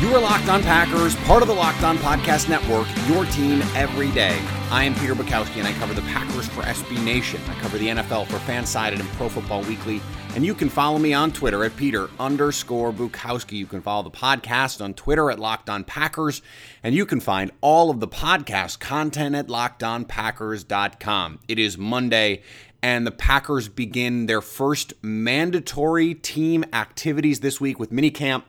You are Locked On Packers, part of the Locked On Podcast Network, your team every day. I am Peter Bukowski, and I cover the Packers for SB Nation. I cover the NFL for Fan Sided and Pro Football Weekly. And you can follow me on Twitter at Peter_Bukowski. You can follow the podcast on Twitter at Locked On Packers. And you can find all of the podcast content at LockedOnPackers.com. It is Monday, and the Packers begin their first mandatory team activities this week with minicamp.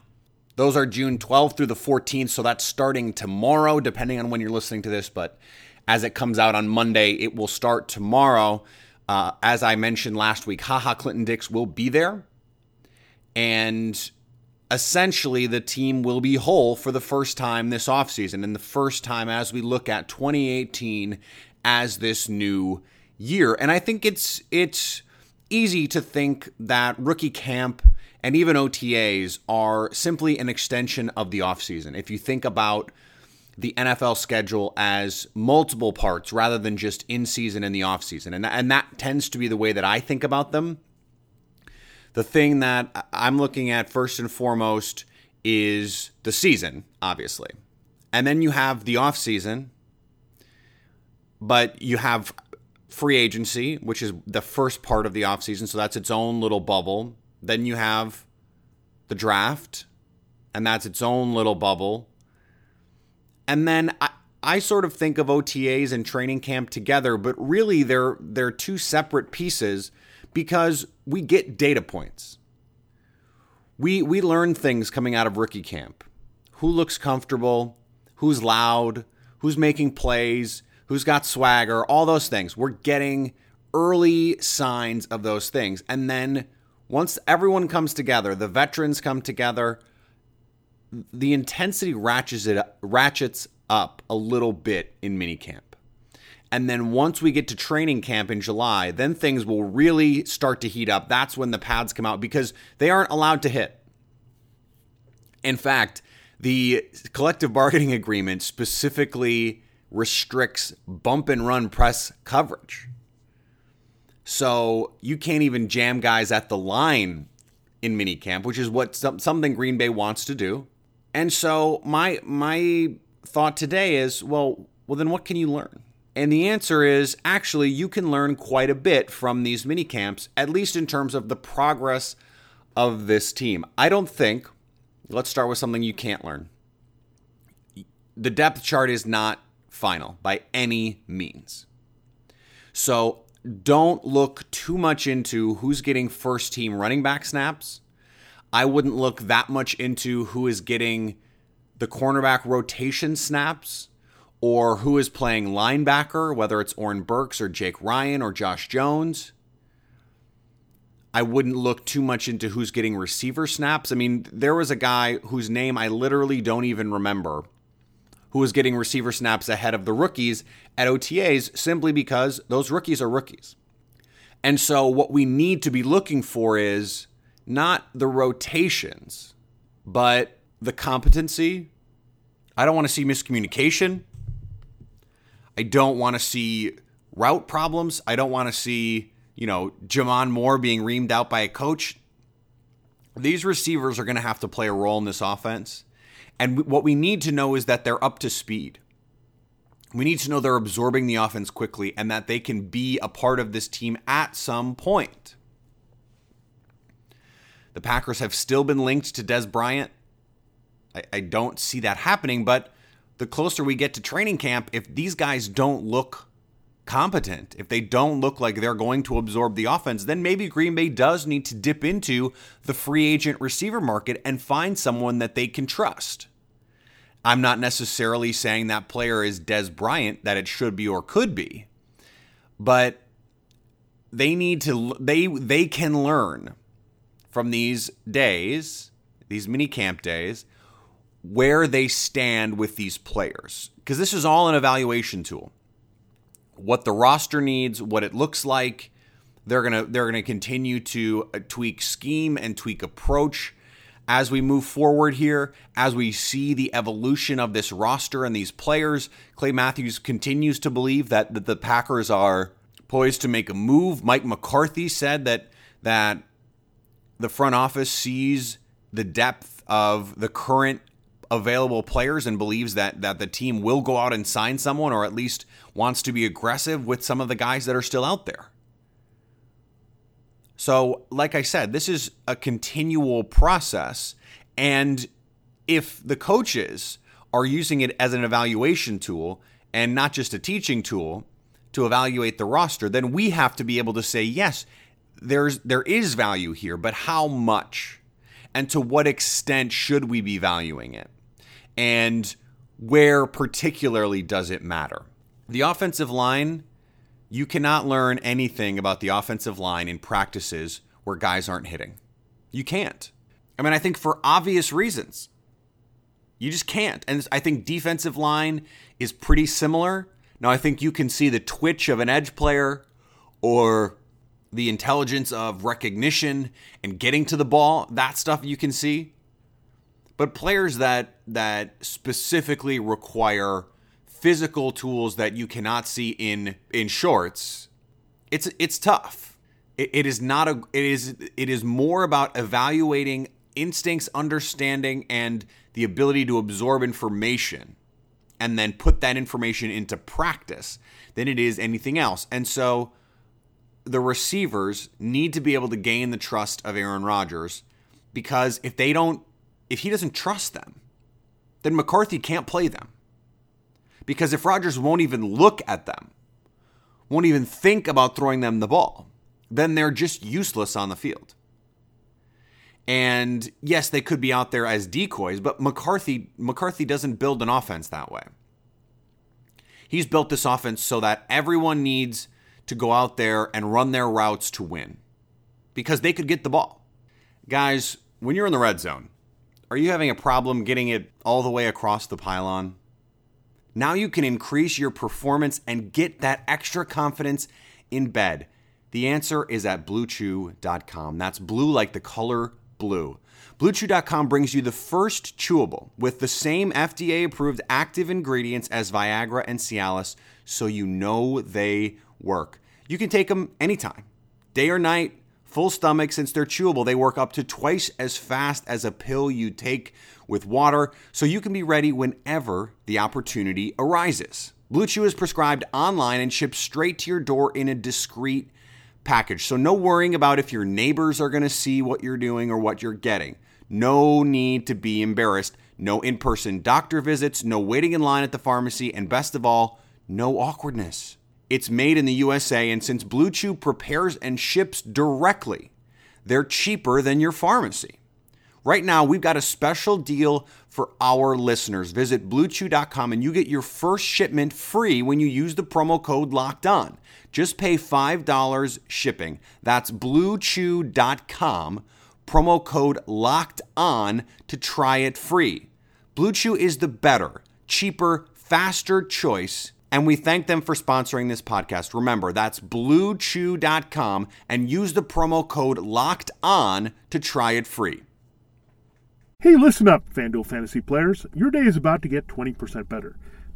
Those are June 12th through the 14th, so that's starting tomorrow, depending on when you're listening to this. But as it comes out on Monday, it will start tomorrow. As I mentioned last week, HaHa Clinton-Dix will be there. And essentially, the team will be whole for the first time this offseason, and the first time as we look at 2018 as this new year. And I think it's easy to think that rookie camp and even OTAs are simply an extension of the offseason. If you think about the NFL schedule as multiple parts rather than just in-season and the offseason, and that tends to be the way that I think about them. The thing that I'm looking at first and foremost is the season, obviously. And then you have the offseason, but you have free agency, which is the first part of the offseason, so that's its own little bubble. Then you have the draft, and that's its own little bubble. And then I sort of think of OTAs and training camp together, but really they're two separate pieces because we get data points. We learn things coming out of rookie camp. Who looks comfortable, who's loud, who's making plays, who's got swagger, all those things. We're getting early signs of those things. And then once everyone comes together, the veterans come together, the intensity ratchets up a little bit in minicamp. And then once we get to training camp in July, then things will really start to heat up. That's when the pads come out because they aren't allowed to hit. In fact, the collective bargaining agreement specifically restricts bump and run press coverage. So you can't even jam guys at the line in minicamp, which is what something Green Bay wants to do. And so my thought today is, well, then what can you learn? And the answer is, actually, you can learn quite a bit from these minicamps, at least in terms of the progress of this team. I don't think, let's start with something you can't learn. The depth chart is not final by any means. So don't look too much into who's getting first team running back snaps. I wouldn't look that much into who is getting the cornerback rotation snaps or who is playing linebacker, whether it's Oren Burks or Jake Ryan or Josh Jones. I wouldn't look too much into who's getting receiver snaps. I mean, there was a guy whose name I literally don't even remember who was getting receiver snaps ahead of the rookies at OTAs simply because those rookies are rookies. And so what we need to be looking for is not the rotations, but the competency. I don't want to see miscommunication. I don't want to see route problems. I don't want to see, Jamon Moore being reamed out by a coach. These receivers are going to have to play a role in this offense. And what we need to know is that they're up to speed. We need to know they're absorbing the offense quickly and that they can be a part of this team at some point. The Packers have still been linked to Des Bryant. I don't see that happening, but the closer we get to training camp, if these guys don't look competent, if they don't look like they're going to absorb the offense, then maybe Green Bay does need to dip into the free agent receiver market and find someone that they can trust. I'm not necessarily saying that player is Des Bryant, that it should be or could be, but they need to, they can learn from these days, these mini camp days, where they stand with these players. Because this is all an evaluation tool. What the roster needs, what it looks like. They're gonna continue to tweak scheme and tweak approach as we move forward here, as we see the evolution of this roster and these players. Clay Matthews continues to believe that the Packers are poised to make a move. Mike McCarthy said that the front office sees the depth of the current available players and believes that the team will go out and sign someone, or at least wants to be aggressive with some of the guys that are still out there. So, like I said, this is a continual process, and if the coaches are using it as an evaluation tool and not just a teaching tool to evaluate the roster, then we have to be able to say, yes, there is value here, but how much and to what extent should we be valuing it? And where particularly does it matter? The offensive line, you cannot learn anything about the offensive line in practices where guys aren't hitting. You can't. I mean, I think for obvious reasons. You just can't. And I think defensive line is pretty similar. Now, I think you can see the twitch of an edge player or the intelligence of recognition and getting to the ball, that stuff you can see. But players that specifically require physical tools that you cannot see in shorts, it's tough. It is more about evaluating instincts, understanding, and the ability to absorb information and then put that information into practice than it is anything else. And so the receivers need to be able to gain the trust of Aaron Rodgers, because if he doesn't trust them, then McCarthy can't play them. Because if Rodgers won't even look at them, won't even think about throwing them the ball, then they're just useless on the field. And yes, they could be out there as decoys, but McCarthy doesn't build an offense that way. He's built this offense so that everyone needs to go out there and run their routes to win, because they could get the ball. Guys, when you're in the red zone, are you having a problem getting it all the way across the pylon? Now you can increase your performance and get that extra confidence in bed. The answer is at BlueChew.com. That's blue like the color blue. BlueChew.com brings you the first chewable with the same FDA-approved active ingredients as Viagra and Cialis, so you know they work. You can take them anytime, day or night, full stomach. Since they're chewable, they work up to twice as fast as a pill you take with water, so you can be ready whenever the opportunity arises. Blue Chew is prescribed online and shipped straight to your door in a discreet package, so no worrying about if your neighbors are going to see what you're doing or what you're getting. No need to be embarrassed. No in-person doctor visits, no waiting in line at the pharmacy, and best of all, no awkwardness. It's made in the USA, and since Blue Chew prepares and ships directly, they're cheaper than your pharmacy. Right now, we've got a special deal for our listeners. Visit BlueChew.com and you get your first shipment free when you use the promo code LOCKEDON. Just pay $5 shipping. That's BlueChew.com, promo code LOCKEDON to try it free. Blue Chew is the better, cheaper, faster choice, and we thank them for sponsoring this podcast. Remember, that's BlueChew.com and use the promo code LOCKEDON to try it free. Hey, listen up, FanDuel Fantasy players. Your day is about to get 20% better.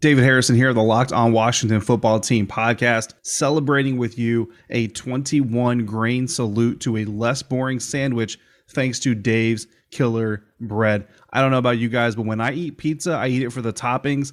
David Harrison here, the Locked On Washington Football Team podcast, celebrating with you a 21-grain salute to a less boring sandwich thanks to Dave's Killer Bread. I don't know about you guys, but when I eat pizza, I eat it for the toppings,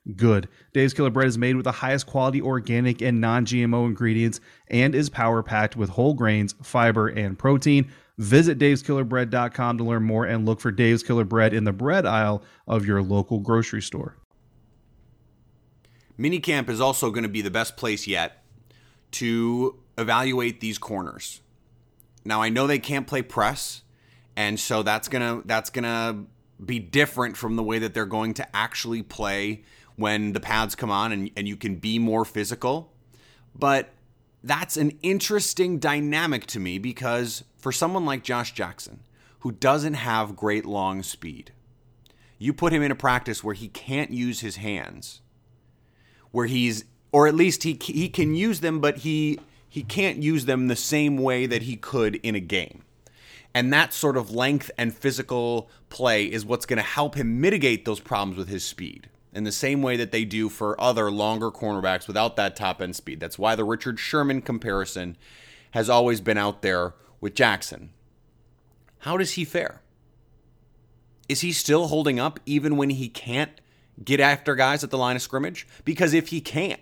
good. Dave's Killer Bread is made with the highest quality organic and non-GMO ingredients and is power-packed with whole grains, fiber, and protein. Visit Dave'sKillerBread.com to learn more and look for Dave's Killer Bread in the bread aisle of your local grocery store. Minicamp is also going to be the best place yet to evaluate these corners. Now, I know they can't play press, and so that's gonna be different from the way that they're going to actually play when the pads come on and you can be more physical. But that's an interesting dynamic to me, because for someone like Josh Jackson, who doesn't have great long speed, you put him in a practice where he can't use his hands, where he's, or at least he can use them, but he can't use them the same way that he could in a game. And that sort of length and physical play is what's going to help him mitigate those problems with his speed, in the same way that they do for other longer cornerbacks without that top-end speed. That's why the Richard Sherman comparison has always been out there with Jackson. How does he fare? Is he still holding up even when he can't get after guys at the line of scrimmage? Because if he can,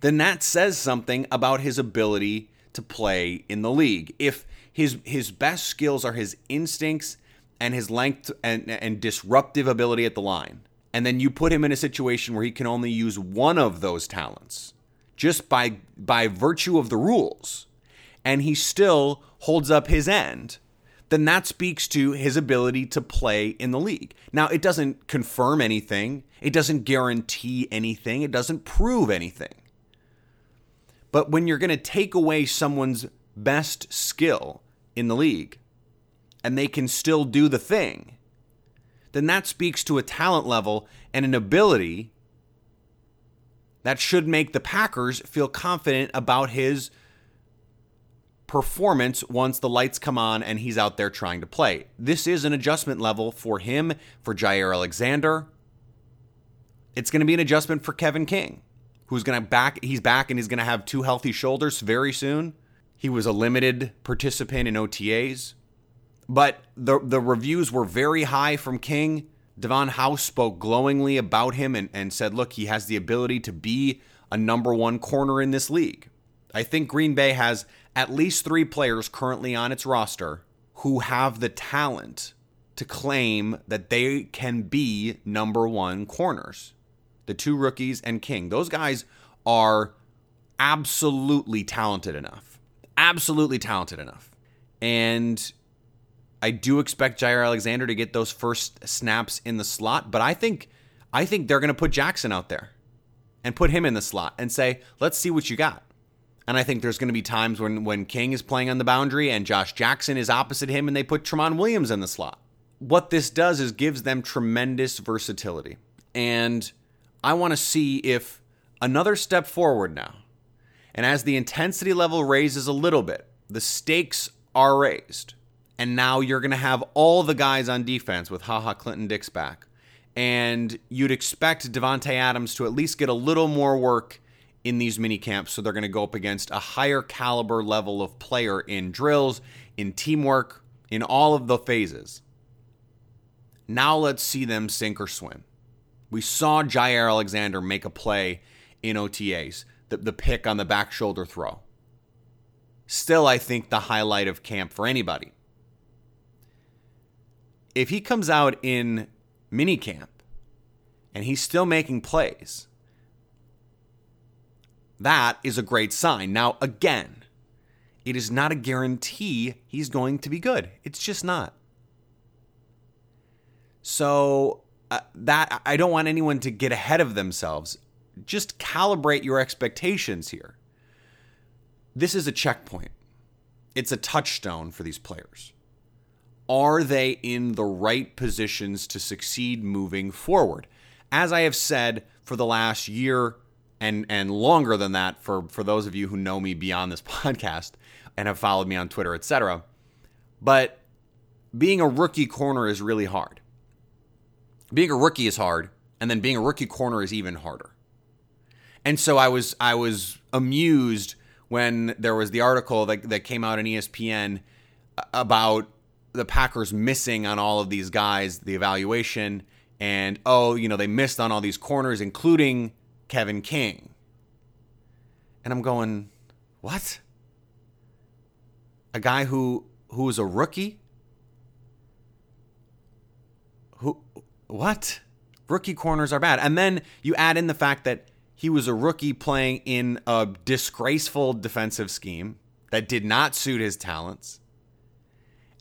then that says something about his ability to play in the league. If his best skills are his instincts and his length and disruptive ability at the line, and then you put him in a situation where he can only use one of those talents just by virtue of the rules, and he still holds up his end, then that speaks to his ability to play in the league. Now, it doesn't confirm anything. It doesn't guarantee anything. It doesn't prove anything. But when you're going to take away someone's best skill in the league and they can still do the thing, then that speaks to a talent level and an ability that should make the Packers feel confident about his performance once the lights come on and he's out there trying to play. This is an adjustment level for him, for Jaire Alexander. It's going to be an adjustment for Kevin King, who's going to he's back and he's going to have two healthy shoulders very soon. He was a limited participant in OTAs, but the reviews were very high from King. Devon House spoke glowingly about him and said, look, he has the ability to be a #1 corner in this league. I think Green Bay has at least 3 players currently on its roster who have the talent to claim that they can be #1 corners. The 2 rookies and King. Those guys are absolutely talented enough. And I do expect Jaire Alexander to get those first snaps in the slot, but I think they're going to put Jackson out there and put him in the slot and say, let's see what you got. And I think there's going to be times when King is playing on the boundary and Josh Jackson is opposite him and they put Tramon Williams in the slot. What this does is gives them tremendous versatility. And I want to see if another step forward now. And as the intensity level raises a little bit, the stakes are raised. And now you're going to have all the guys on defense with HaHa Clinton-Dix back. And you'd expect Devontae Adams to at least get a little more work in these mini camps. So they're going to go up against a higher caliber level of player in drills, in teamwork, in all of the phases. Now let's see them sink or swim. We saw Jaire Alexander make a play in OTAs, the pick on the back shoulder throw. Still, I think, the highlight of camp for anybody. If he comes out in minicamp and he's still making plays, that is a great sign. Now, again, it is not a guarantee he's going to be good. It's just not. So that I don't want anyone to get ahead of themselves. Just calibrate your expectations here. This is a checkpoint. It's a touchstone for these players. Are they in the right positions to succeed moving forward? As I have said for the last year, and longer than that, for those of you who know me beyond this podcast and have followed me on Twitter, etc. But being a rookie corner is really hard. Being a rookie is hard, and then being a rookie corner is even harder. And so I was amused when there was the article that came out on ESPN about the Packers missing on all of these guys, the evaluation, and they missed on all these corners, including Kevin King. And I'm going, what? A guy who is a rookie? What? Rookie corners are bad. And then you add in the fact that he was a rookie playing in a disgraceful defensive scheme that did not suit his talents.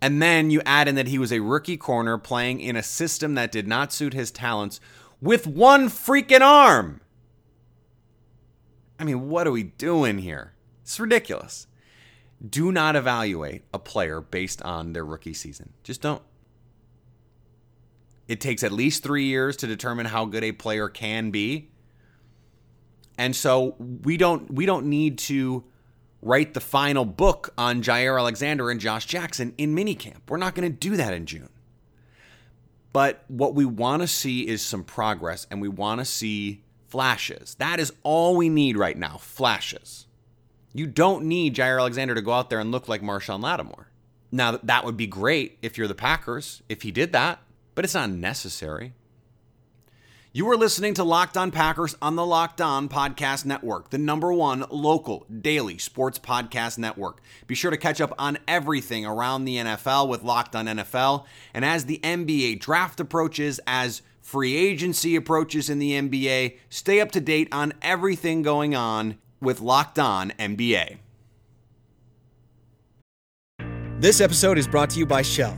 And then you add in that he was a rookie corner playing in a system that did not suit his talents with one freaking arm. I mean, what are we doing here? It's ridiculous. Do not evaluate a player based on their rookie season. Just don't. It takes at least 3 years to determine how good a player can be. And so we don't need to write the final book on Jaire Alexander and Josh Jackson in minicamp. We're not going to do that in June. But what we want to see is some progress, and we want to see flashes. That is all we need right now, flashes. You don't need Jaire Alexander to go out there and look like Marshawn Lattimore. Now, that would be great if you're the Packers, if he did that, but it's not necessary. You are listening to Locked On Packers on the Locked On Podcast Network, the #1 local daily sports podcast network. Be sure to catch up on everything around the NFL with Locked On NFL. And as the NBA draft approaches, as free agency approaches in the NBA, stay up to date on everything going on with Locked On NBA. This episode is brought to you by Shell.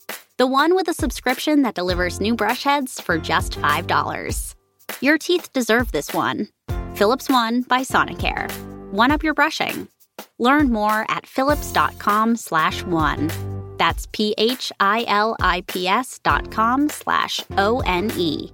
The one with a subscription that delivers new brush heads for just $5. Your teeth deserve this one. Philips One by Sonicare. One up your brushing. Learn more at philips.com/one. That's philips.com/one.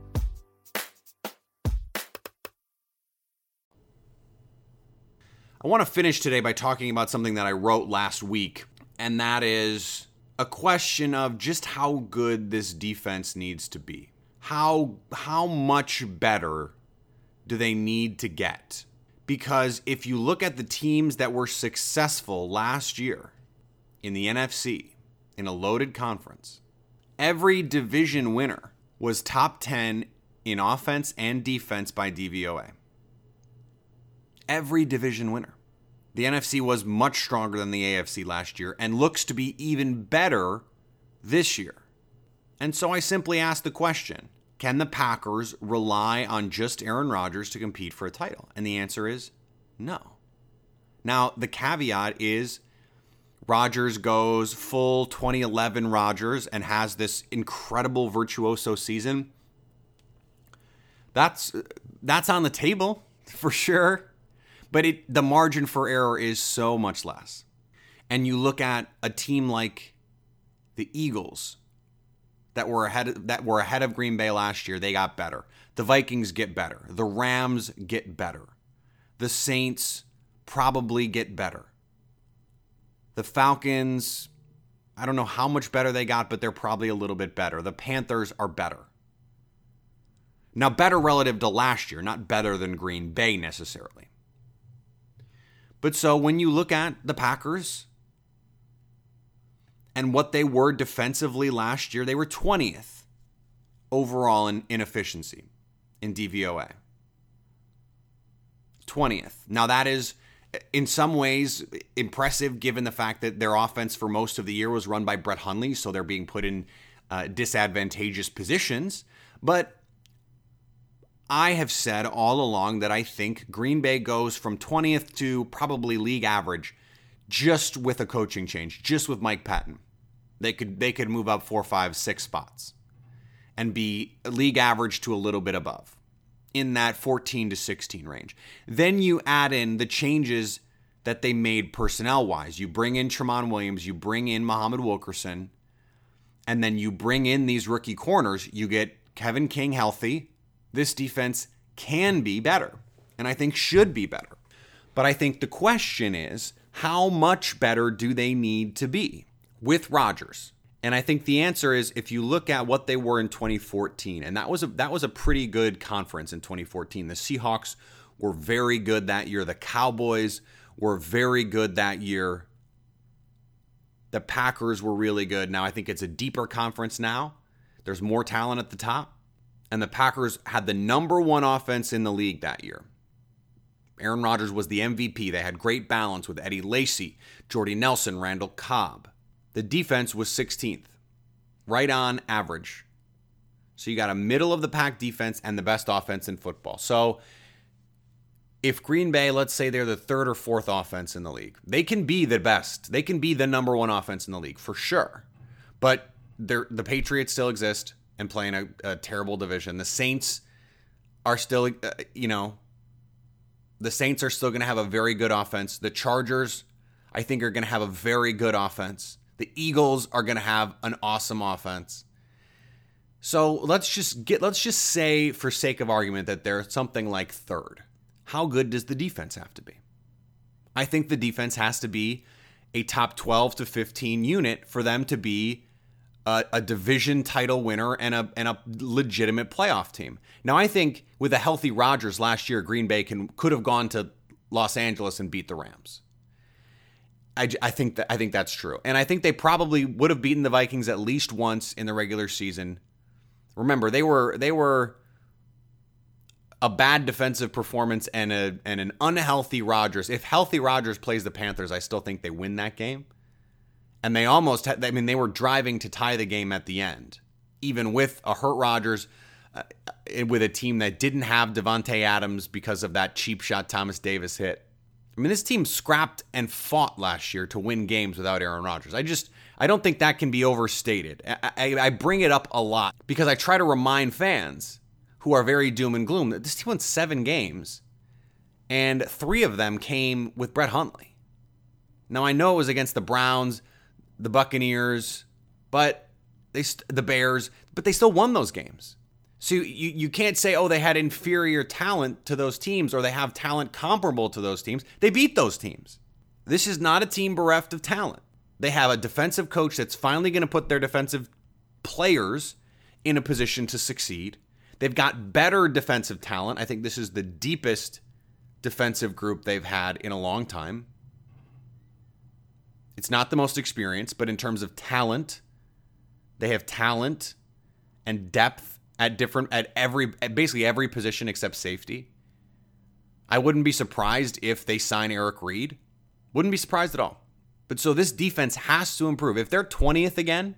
I want to finish today by talking about something that I wrote last week, and that is a question of just how good this defense needs to be. How much better do they need to get? Because if you look at the teams that were successful last year in the NFC, in a loaded conference, every division winner was top 10 in offense and defense by DVOA. Every division winner. The NFC was much stronger than the AFC last year and looks to be even better this year. And so I simply ask the question, can the Packers rely on just Aaron Rodgers to compete for a title? And the answer is no. Now, the caveat is Rodgers goes full 2011 Rodgers and has this incredible virtuoso season. That's on the table for sure, but the margin for error is so much less. And you look at a team like the Eagles that were ahead of Green Bay last year, they got better. The Vikings get better. The Rams get better. The Saints probably get better. The Falcons, I don't know how much better they got, but they're probably a little bit better. The Panthers are better. Now, better relative to last year, not better than Green Bay necessarily. But so when you look at the Packers and what they were defensively last year, they were 20th overall in inefficiency in DVOA. 20th. Now that is in some ways impressive given the fact that their offense for most of the year was run by Brett Hundley, so they're being put in disadvantageous positions. But I have said all along that I think Green Bay goes from 20th to probably league average just with a coaching change, just with Mike Pettine. They could move up 4, 5, 6 spots and be league average to a little bit above in that 14 to 16 range. Then you add in the changes that they made personnel-wise. You bring in Tramon Williams, you bring in Muhammad Wilkerson, and then you bring in these rookie corners. You get Kevin King healthy. This defense can be better, and I think should be better. But I think the question is, how much better do they need to be with Rodgers? And I think the answer is, if you look at what they were in 2014, and that was a pretty good conference in 2014. The Seahawks were very good that year. The Cowboys were very good that year. The Packers were really good. Now, I think it's a deeper conference now. There's more talent at the top. And the Packers had the number one offense in the league that year. Aaron Rodgers was the MVP. They had great balance with Eddie Lacy, Jordy Nelson, Randall Cobb. The defense was 16th, right on average. So you got a middle-of-the-pack defense and the best offense in football. So if Green Bay, let's say they're the third or fourth offense in the league, they can be the best. They can be the number one offense in the league for sure. But the Patriots still exist and play in a terrible division. The Saints are still, the Saints are still going to have a very good offense. The Chargers, I think, are going to have a very good offense. The Eagles are going to have an awesome offense. So let's just say, for sake of argument, that they're something like third. How good does the defense have to be? I think the defense has to be a top 12 to 15 unit for them to be a division title winner and a legitimate playoff team. Now, I think with a healthy Rodgers last year, Green Bay could have gone to Los Angeles and beat the Rams. I think that's true. And I think they probably would have beaten the Vikings at least once in the regular season. Remember, they were a bad defensive performance and an unhealthy Rodgers. If healthy Rodgers plays the Panthers, I still think they win that game. And they almost had, they were driving to tie the game at the end, even with a hurt Rodgers, with a team that didn't have Devontae Adams because of that cheap shot Thomas Davis hit. I mean, this team scrapped and fought last year to win games without Aaron Rodgers. I don't think that can be overstated. I bring it up a lot because I try to remind fans who are very doom and gloom that this team won 7 games, and 3 of them came with Brett Hundley. Now, I know it was against the Browns, the Buccaneers, but the Bears, but they still won those games. So you can't say, oh, they had inferior talent to those teams or they have talent comparable to those teams. They beat those teams. This is not a team bereft of talent. They have a defensive coach that's finally going to put their defensive players in a position to succeed. They've got better defensive talent. I think this is the deepest defensive group they've had in a long time. It's not the most experienced, but in terms of talent, they have talent and depth at basically every position except safety. I wouldn't be surprised if they sign Eric Reid. Wouldn't be surprised at all. But so this defense has to improve. If they're 20th again,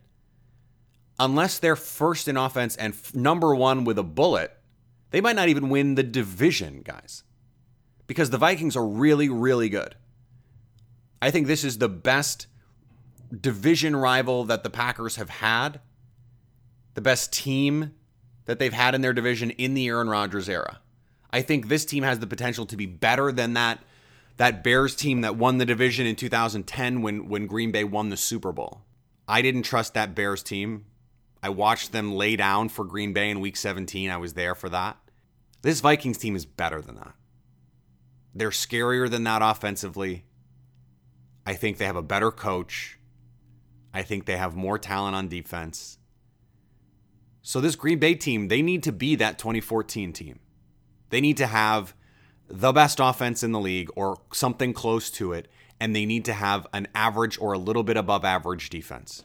unless they're first in offense and number one with a bullet, they might not even win the division, guys. Because the Vikings are really, really good. I think this is the best division rival that the Packers have had. The best team that they've had in their division in the Aaron Rodgers era. I think this team has the potential to be better than that Bears team that won the division in 2010 when Green Bay won the Super Bowl. I didn't trust that Bears team. I watched them lay down for Green Bay in Week 17. I was there for that. This Vikings team is better than that. They're scarier than that offensively. I think they have a better coach. I think they have more talent on defense. So this Green Bay team, they need to be that 2014 team. They need to have the best offense in the league or something close to it, and they need to have an average or a little bit above average defense.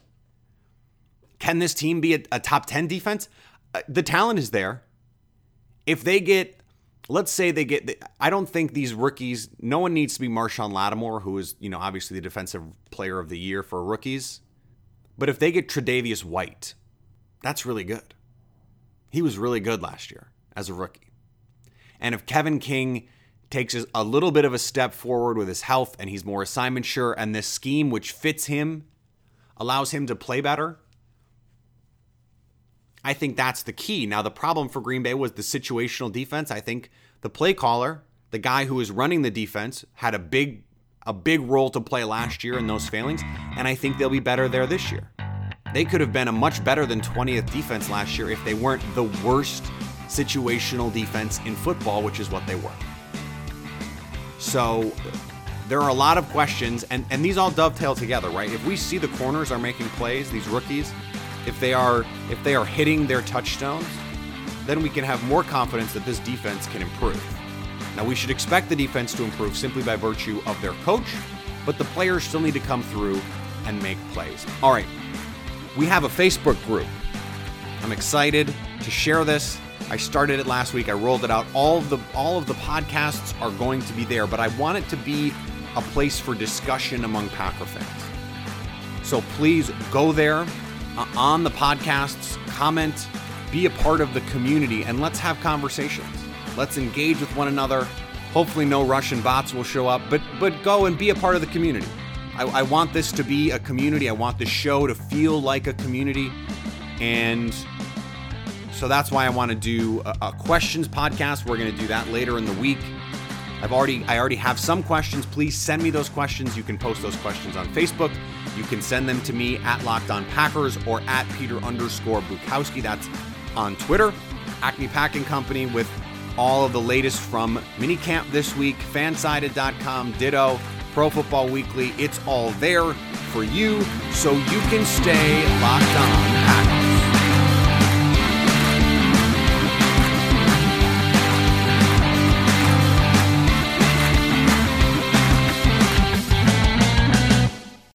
Can this team be a top 10 defense? The talent is there. If they get, let's say they get, I don't think these rookies, no one needs to be Marshawn Lattimore, who is, obviously the defensive player of the year for rookies. But if they get Tre'Davious White, that's really good. He was really good last year as a rookie. And if Kevin King takes a little bit of a step forward with his health and he's more assignment sure, and this scheme, which fits him, allows him to play better, I think that's the key. Now, the problem for Green Bay was the situational defense. I think the play caller, the guy who was running the defense, had a big role to play last year in those failings, and I think they'll be better there this year. They could have been a much better than 20th defense last year if they weren't the worst situational defense in football, which is what they were. So there are a lot of questions, and these all dovetail together, right? If we see the corners are making plays, these rookies, if they are hitting their touchdowns, then we can have more confidence that this defense can improve. Now, we should expect the defense to improve simply by virtue of their coach, but the players still need to come through and make plays. All right, we have a Facebook group. I'm excited to share this. I started it last week. I rolled it out. All of the podcasts are going to be there, but I want it to be a place for discussion among Packer fans. So please go there. On the podcasts, comment, be a part of the community, and let's have conversations. Let's engage with one another. Hopefully no Russian bots will show up, but go and be a part of the community. I want this to be a community. I want this show to feel like a community. And so that's why I want to do a questions podcast. We're going to do that later in the week. I already have some questions. Please send me those questions. You can post those questions on Facebook. You can send them to me at Locked On Packers or at Peter_Bukowski. That's on Twitter. Acme Packing Company with all of the latest from minicamp this week, fansided.com, ditto, Pro Football Weekly. It's all there for you, so you can stay locked on Packers.